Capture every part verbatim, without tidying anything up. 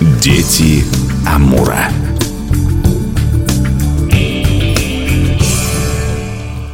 Дети Амура.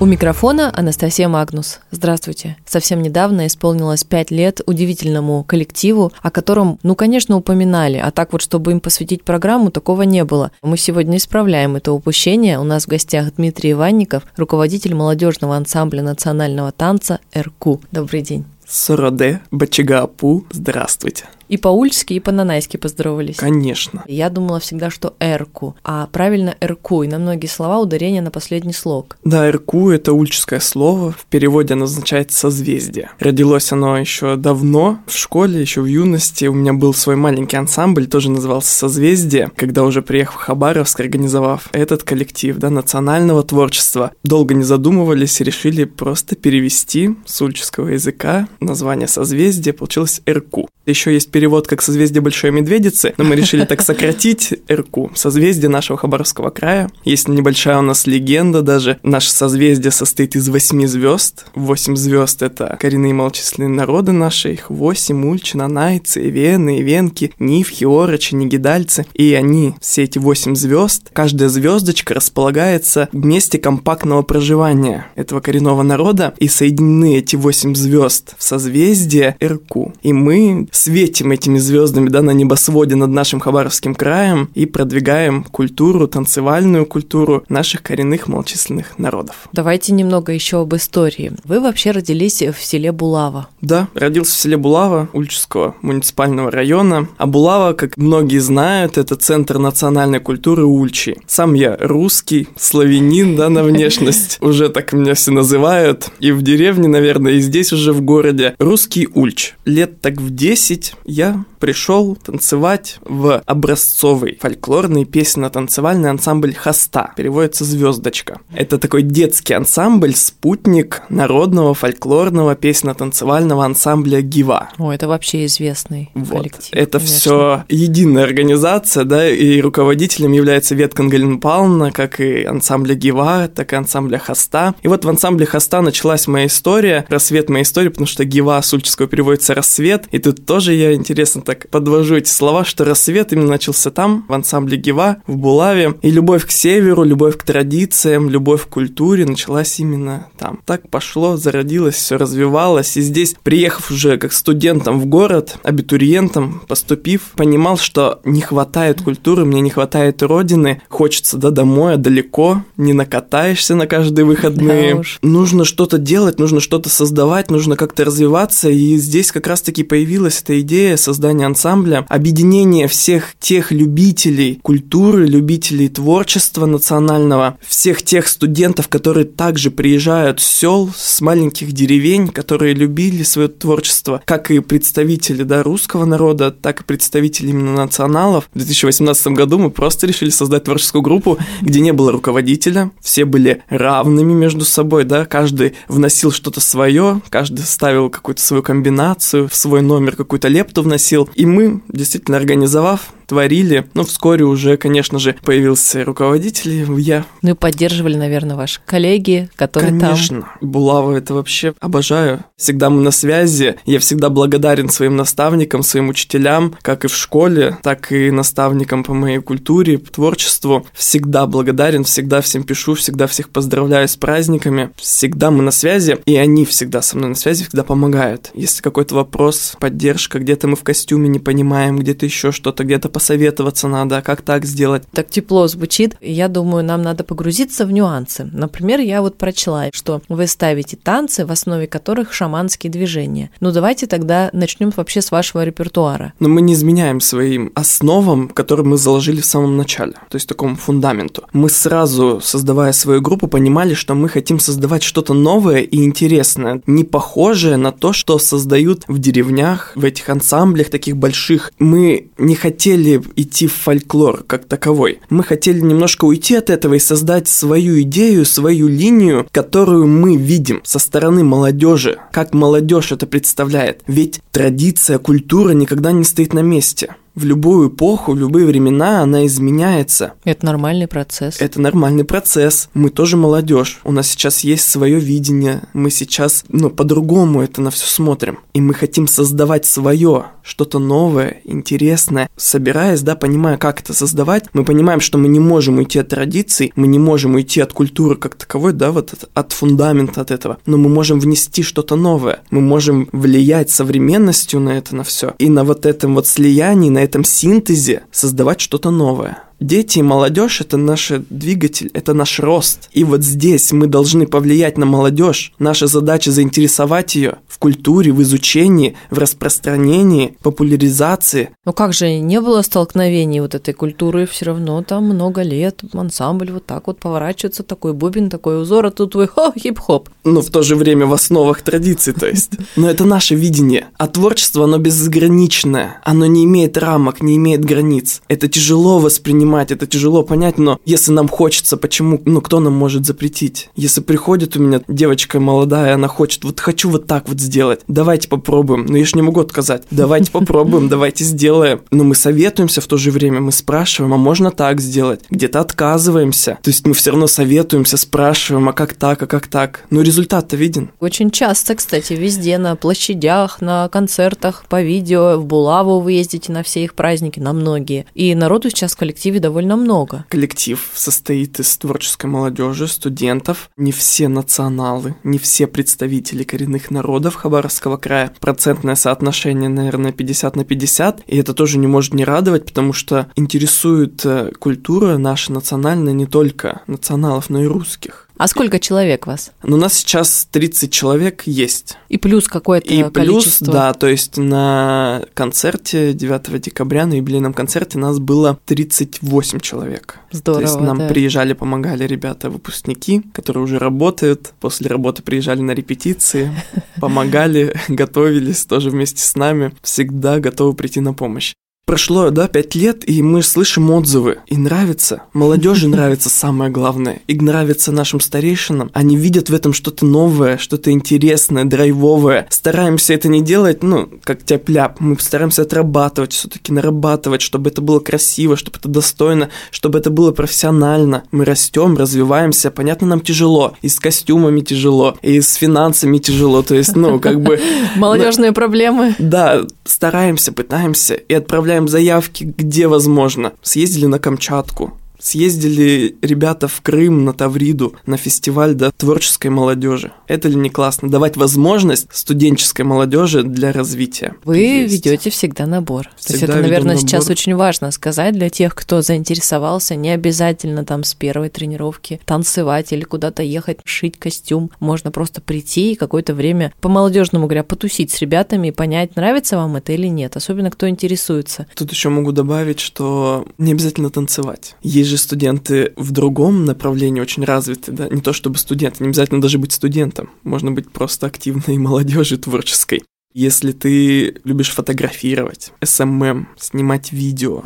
У микрофона Анастасия Магнус. Здравствуйте. Совсем недавно исполнилось пять лет удивительному коллективу, о котором, ну, конечно, упоминали, а так вот, чтобы им посвятить программу, такого не было. Мы сегодня исправляем это упущение. У нас в гостях Дмитрий Иванников, руководитель молодежного ансамбля национального танца Эрку. Добрый день. Сороде, бачига-апу, здравствуйте. И по-ульски, и по-нанайски поздоровались. Конечно. Я думала всегда, что «эрку», а правильно «эрку», и на многие слова ударение на последний слог. Да, «эрку» — это ульческое слово, в переводе оно означает «созвездие». Родилось оно еще давно, в школе, еще в юности. У меня был свой маленький ансамбль, тоже назывался «Созвездие», когда уже приехал в Хабаровск, организовав этот коллектив, да, национального творчества. Долго не задумывались, решили просто перевести с ульческого языка название «созвездие», получилось «эрку». Еще есть перевод как «Созвездие Большой Медведицы», но мы решили так сократить Эрку. Созвездие нашего Хабаровского края. Есть небольшая у нас легенда даже. Наше созвездие состоит из восьми звезд. Восемь звезд — это коренные малочисленные народы наши. Их восемь — ульчи, нанайцы, ивены, ивенки, нивхи, орочи, нигидальцы. И они, все эти восемь звезд, каждая звездочка располагается в месте компактного проживания этого коренного народа. И соединены эти восемь звезд в созвездие Эрку. И мы светим этими звездами, да, на небосводе над нашим Хабаровским краем и продвигаем культуру, танцевальную культуру наших коренных малочисленных народов. Давайте немного еще об истории. Вы вообще родились в селе Булава. Да, родился в селе Булава Ульчского муниципального района. А Булава, как многие знают, это центр национальной культуры Ульчи. Сам я русский, славянин, да, на внешность. Уже так меня все называют. И в деревне, наверное, и здесь уже в городе. Русский Ульч. Лет так в десять я пришел танцевать в образцовый фольклорный песенно-танцевальный ансамбль «Хоста». Переводится «звездочка». Это такой детский ансамбль, спутник народного фольклорного песенно-танцевального ансамбля «Гива». О, это вообще известный вот. Коллектив. Это конечно. Все единая организация, да, и руководителем является Веткангалин Палн, как и ансамбля «Гива», так и ансамбля «Хоста». И вот в ансамбле «Хоста» началась моя история, рассвет моей истории, потому что «Гива» с ульческого переводится «рассвет», и тут тоже я, интересно, так подвожу эти слова, что рассвет именно начался там, в ансамбле Гива, в Булаве. И любовь к северу, любовь к традициям, любовь к культуре началась именно там. Так пошло, зародилось, все развивалось. И здесь, приехав уже как студентом в город, абитуриентом, поступив, понимал, что не хватает культуры, мне не хватает родины, хочется, да, домой, а далеко, не накатаешься на каждые выходные. Да нужно что-то делать, нужно что-то создавать, нужно как-то развиваться. И здесь как раз-таки появилась эта идея создания ансамбля, объединение всех тех любителей культуры, любителей творчества национального, всех тех студентов, которые также приезжают с сел, с маленьких деревень, которые любили свое творчество, как и представители, да, русского народа, так и представители именно националов. В две тысячи восемнадцатом году мы просто решили создать творческую группу, где не было руководителя, все были равными между собой, да, каждый вносил что-то свое, каждый ставил какую-то свою комбинацию, в свой номер какую-то лепту вносил, и мы, действительно организовав, творили, но вскоре уже, конечно же, появился руководитель, я. Ну и поддерживали, наверное, ваши коллеги, которые конечно. Там. Конечно, Булава это вообще обожаю. Всегда мы на связи, я всегда благодарен своим наставникам, своим учителям, как и в школе, так и наставникам по моей культуре, по творчеству. Всегда благодарен, всегда всем пишу, всегда всех поздравляю с праздниками, всегда мы на связи, и они всегда со мной на связи, всегда помогают. Если какой-то вопрос, поддержка, где-то мы в костюме не понимаем, где-то еще что-то, где-то посоветоваться надо, как так сделать. Так тепло звучит, и я думаю, нам надо погрузиться в нюансы. Например, я вот прочла, что вы ставите танцы, в основе которых шаманские движения. Ну, давайте тогда начнем вообще с вашего репертуара. Но мы не изменяем своим основам, которые мы заложили в самом начале, то есть такому фундаменту. Мы сразу, создавая свою группу, понимали, что мы хотим создавать что-то новое и интересное, не похожее на то, что создают в деревнях, в этих ансамблях таких больших. Мы не хотели идти в фольклор как таковой. Мы хотели немножко уйти от этого и создать свою идею, свою линию, которую мы видим со стороны молодежи. Как молодежь это представляет? Ведь традиция, культура никогда не стоит на месте. в любую эпоху, в любые времена она изменяется. Это нормальный процесс. Это нормальный процесс. Мы тоже молодежь. У нас сейчас есть свое видение. Мы сейчас, ну, по-другому это на все смотрим. И мы хотим создавать свое, что-то новое, интересное. Собираясь, да, понимая, как это создавать, мы понимаем, что мы не можем уйти от традиций, мы не можем уйти от культуры как таковой, да, вот от, от фундамента от этого. Но мы можем внести что-то новое. Мы можем влиять современностью на это, на все. И на вот этом вот слиянии, на этом синтезе создавать что-то новое. Дети и молодежь — это наш двигатель, это наш рост. И вот здесь мы должны повлиять на молодежь. Наша задача — заинтересовать ее в культуре, в изучении, в распространении, популяризации. Но как же не было столкновений вот этой культуры, все равно там много лет ансамбль вот так вот поворачивается, такой бубен, такой узор, а тут вы хо, хип-хоп. Но в то же время в основах традиций, то есть. Но это наше видение. А творчество, оно безграничное, оно не имеет рамок, не имеет границ. Это тяжело воспринимать. Это тяжело понять, но если нам хочется, почему, ну, кто нам может запретить? Если приходит у меня девочка молодая, она хочет, вот хочу вот так вот сделать, давайте попробуем, но я ж не могу отказать, давайте попробуем, давайте сделаем. Но мы советуемся в то же время, мы спрашиваем, а можно так сделать? Где-то отказываемся, то есть мы все равно советуемся, спрашиваем, а как так, а как так? Но результат-то виден. Очень часто, кстати, везде, на площадях, на концертах, по видео, в Булаву вы ездите на все их праздники, на многие, и народу сейчас в коллективе довольно много. Коллектив состоит из творческой молодежи, студентов. Не все националы, не все представители коренных народов Хабаровского края. Процентное соотношение, наверное, пятьдесят на пятьдесят. И это тоже не может не радовать, потому что интересует культура наша национальная не только националов, но и русских. А сколько человек вас? Ну, у нас сейчас тридцать человек есть. И плюс какое-то и количество. И плюс, да, то есть на концерте девятого декабря, на юбилейном концерте нас было тридцать восемь человек. Здорово, да. То есть нам да. приезжали, помогали ребята-выпускники, которые уже работают. После работы приезжали на репетиции, помогали, готовились тоже вместе с нами. Всегда готовы прийти на помощь. Прошло, да, пять лет, и мы слышим отзывы. И нравится. Молодежи нравится самое главное. И нравится нашим старейшинам. Они видят в этом что-то новое, что-то интересное, драйвовое. Стараемся это не делать, ну, как тяп-ляп. Мы стараемся отрабатывать, все-таки нарабатывать, чтобы это было красиво, чтобы это достойно, чтобы это было профессионально. Мы растем, развиваемся. Понятно, нам тяжело. И с костюмами тяжело, и с финансами тяжело. То есть, ну, как бы... Молодежные проблемы. Да, стараемся, пытаемся и отправляем заявки, где возможно. Съездили на Камчатку, съездили ребята в Крым, на Тавриду, на фестиваль, да, творческой молодежи. Это ли не классно? Давать возможность студенческой молодежи для развития. Вы есть. Ведете всегда набор. Всегда. То есть это, наверное, набор. Сейчас очень важно сказать для тех, кто заинтересовался. Не обязательно там с первой тренировки танцевать или куда-то ехать, шить костюм. Можно просто прийти и какое-то время, по-молодежному говоря, потусить с ребятами и понять, нравится вам это или нет. Особенно, кто интересуется. Тут еще могу добавить, что не обязательно танцевать. Есть же студенты в другом направлении очень развиты, да, не то чтобы студенты, не обязательно даже быть студентом, можно быть просто активной молодежью творческой. Если ты любишь фотографировать, эс эм эм, снимать видео,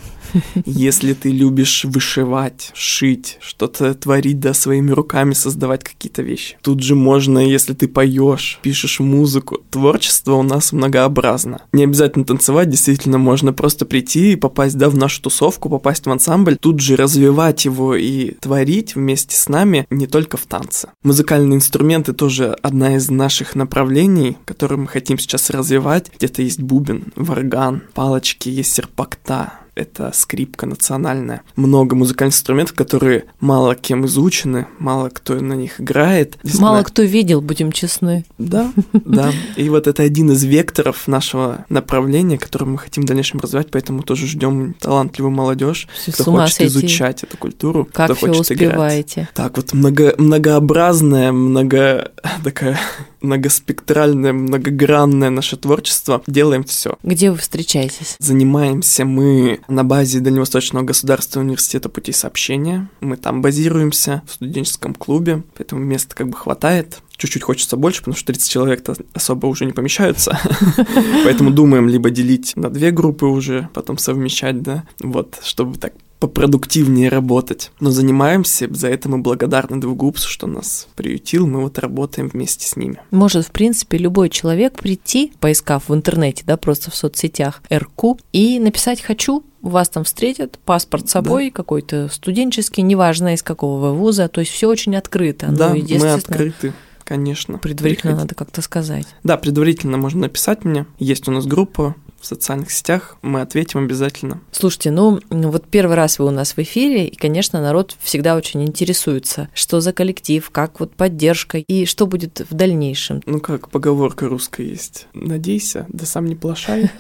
если ты любишь вышивать, шить, что-то творить, да, своими руками создавать какие-то вещи. Тут же можно, если ты поешь, пишешь музыку. Творчество у нас многообразно. Не обязательно танцевать, действительно, можно просто прийти и попасть, да, в нашу тусовку, попасть в ансамбль, тут же развивать его и творить вместе с нами не только в танце. Музыкальные инструменты тоже одна из наших направлений, которые мы хотим сейчас развивать. развивать. Где-то есть бубен, варган, палочки, есть серпакта. Это скрипка национальная. Много музыкальных инструментов, которые мало кем изучены, мало кто на них играет. Мало кто видел, будем честны. Да, да. И вот это один из векторов нашего направления, который мы хотим в дальнейшем развивать, поэтому тоже ждем талантливую молодежь, кто хочет изучать эту культуру, кто хочет играть. Так вот, многообразное, много такая многоспектральное, многогранное наше творчество. Делаем все. Где вы встречаетесь? Занимаемся мы на базе Дальневосточного государственного университета путей сообщения. Мы там базируемся, в студенческом клубе, поэтому места как бы хватает. Чуть-чуть хочется больше, потому что тридцать человек-то особо уже не помещаются. Поэтому думаем либо делить на две группы уже, потом совмещать, да, вот, чтобы так попродуктивнее работать. Но занимаемся, за это мы благодарны Двугубсу, что нас приютил, мы вот работаем вместе с ними. Может, в принципе, любой человек прийти, поискав в интернете, да, просто в соцсетях Эрку, и написать «хочу», вас там встретят, паспорт с собой, да, какой-то студенческий, неважно из какого вы вуза, то есть все очень открыто. Да, ну, мы открыты. Конечно. Предварительно приходить. Надо как-то сказать. Да, предварительно можно написать мне. Есть у нас группа в социальных сетях, мы ответим обязательно. Слушайте, ну вот первый раз вы у нас в эфире, и, конечно, народ всегда очень интересуется, что за коллектив, как вот поддержка, и что будет в дальнейшем. Ну как поговорка русская есть, надейся, да сам не плашай.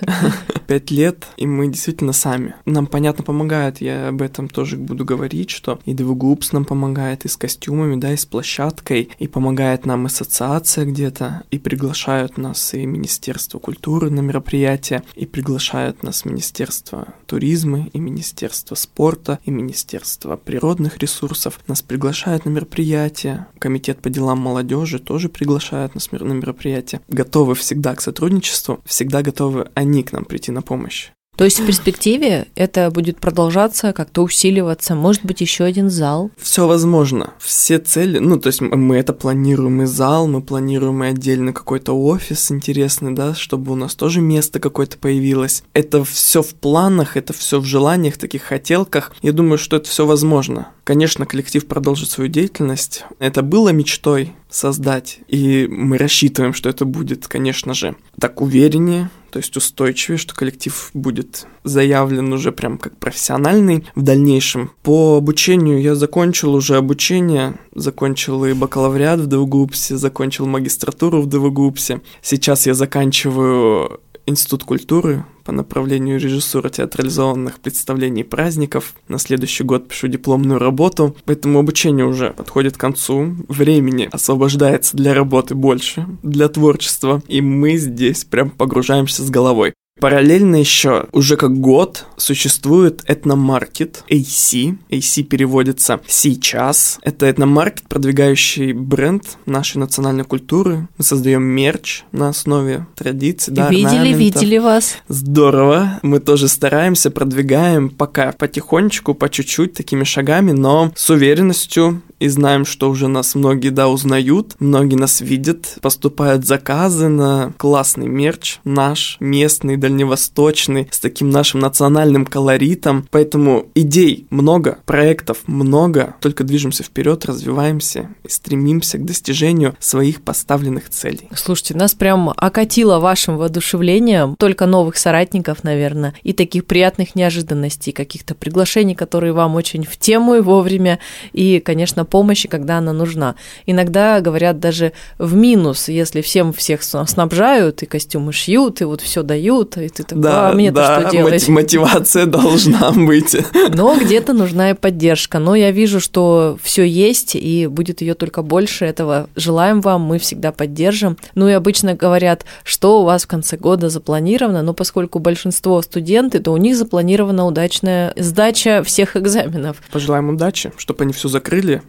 Пять лет, и мы действительно сами. Нам, понятно, помогает, я об этом тоже буду говорить, что и Двугубс нам помогает, и с костюмами, да, и с площадкой, и помогает нам ассоциация где-то, и приглашают нас и Министерство культуры на мероприятия, и приглашают нас Министерство туризма, и Министерство спорта, и Министерство природных ресурсов. Нас приглашают на мероприятия. Комитет по делам молодежи тоже приглашает нас на мероприятия. Готовы всегда к сотрудничеству, всегда готовы они к нам прийти на помощь. То есть в перспективе это будет продолжаться, как-то усиливаться, может быть, еще один зал? Все возможно. Все цели, ну, то есть мы это планируем и зал, мы планируем и отдельно какой-то офис интересный, да, чтобы у нас тоже место какое-то появилось. Это все в планах, это все в желаниях, таких хотелках. Я думаю, что это все возможно. Конечно, коллектив продолжит свою деятельность. Это было мечтой создать, и мы рассчитываем, что это будет, конечно же, так увереннее, то есть устойчивее, что коллектив будет заявлен уже прям как профессиональный в дальнейшем. По обучению я закончил уже обучение, закончил и бакалавриат в Двугубсе, закончил магистратуру в Двугубсе. Сейчас я заканчиваю Институт культуры по направлению режиссура театрализованных представлений и праздников. На следующий год пишу дипломную работу, поэтому обучение уже подходит к концу, времени освобождается для работы больше, для творчества, и мы здесь прям погружаемся с головой. Параллельно еще уже как год существует этномаркет эй си. эй си переводится «сейчас». Это этномаркет, продвигающий бренд нашей национальной культуры. Мы создаем мерч на основе традиций, да, видели, орнамента. Видели вас. Здорово. Мы тоже стараемся, продвигаем пока потихонечку, по чуть-чуть, такими шагами, но с уверенностью. И знаем, что уже нас многие, да, узнают, многие нас видят, поступают заказы на классный мерч, наш, местный, дальневосточный, с таким нашим национальным колоритом. Поэтому идей много, проектов много, только движемся вперед, развиваемся и стремимся к достижению своих поставленных целей. Слушайте, нас прям окатило вашим воодушевлением, только новых соратников, наверное, и таких приятных неожиданностей, каких-то приглашений, которые вам очень в тему и вовремя, и, конечно, помощи, когда она нужна. Иногда, говорят, даже в минус, если всем всех снабжают, и костюмы шьют, и вот все дают, и ты такой, да, а мне-то да, что делать? Мотивация должна быть. Но где-то нужна и поддержка. Но я вижу, что все есть, и будет ее только больше. Этого желаем вам, мы всегда поддержим. Ну и обычно говорят, что у вас в конце года запланировано, но поскольку большинство студенты, то у них запланирована удачная сдача всех экзаменов. Пожелаем удачи, чтобы они все закрыли.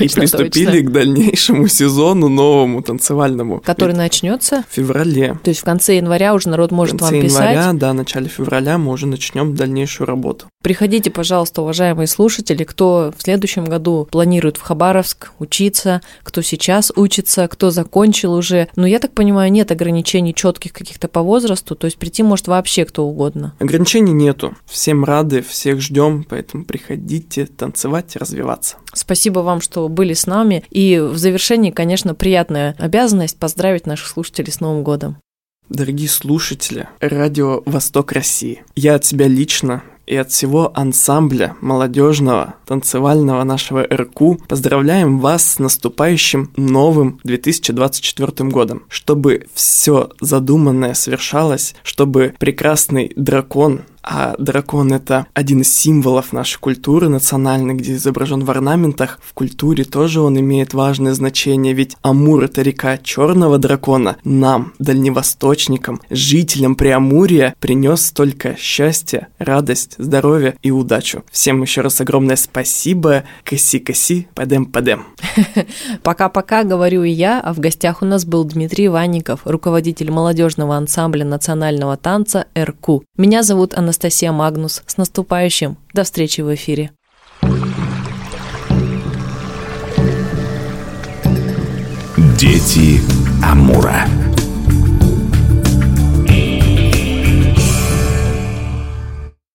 И приступили к дальнейшему сезону новому танцевальному. Который начнется в феврале. То есть в конце января уже народ может вам писать. В конце января, да, в начале февраля мы уже начнем дальнейшую работу. Приходите, пожалуйста, уважаемые слушатели, кто в следующем году планирует в Хабаровск учиться, кто сейчас учится, кто закончил уже. Но я так понимаю, нет ограничений четких каких-то по возрасту, то есть прийти может вообще кто угодно. Ограничений нету. Всем рады, всех ждем, поэтому приходите танцевать, развиваться. Спасибо вам, что были с нами. И в завершении, конечно, приятная обязанность поздравить наших слушателей с Новым годом. Дорогие слушатели радио «Восток России», я от себя лично и от всего ансамбля молодежного танцевального нашего Эрку поздравляем вас с наступающим новым две тысячи двадцать четвёртым годом, чтобы все задуманное совершалось, чтобы прекрасный дракон, а дракон — это один из символов нашей культуры национальной, где изображен в орнаментах. В культуре тоже он имеет важное значение, ведь Амур — это река черного дракона. Нам, дальневосточникам, жителям Преамурья, принес только счастье, радость, здоровье и удачу. Всем еще раз огромное спасибо. Каси-каси, падем-падем. Пока-пока, говорю и я, а в гостях у нас был Дмитрий Иванников, руководитель молодежного ансамбля национального танца Эрку. Меня зовут Анастасия Анастасия Магнус. С наступающим! До встречи в эфире! Дети Амура.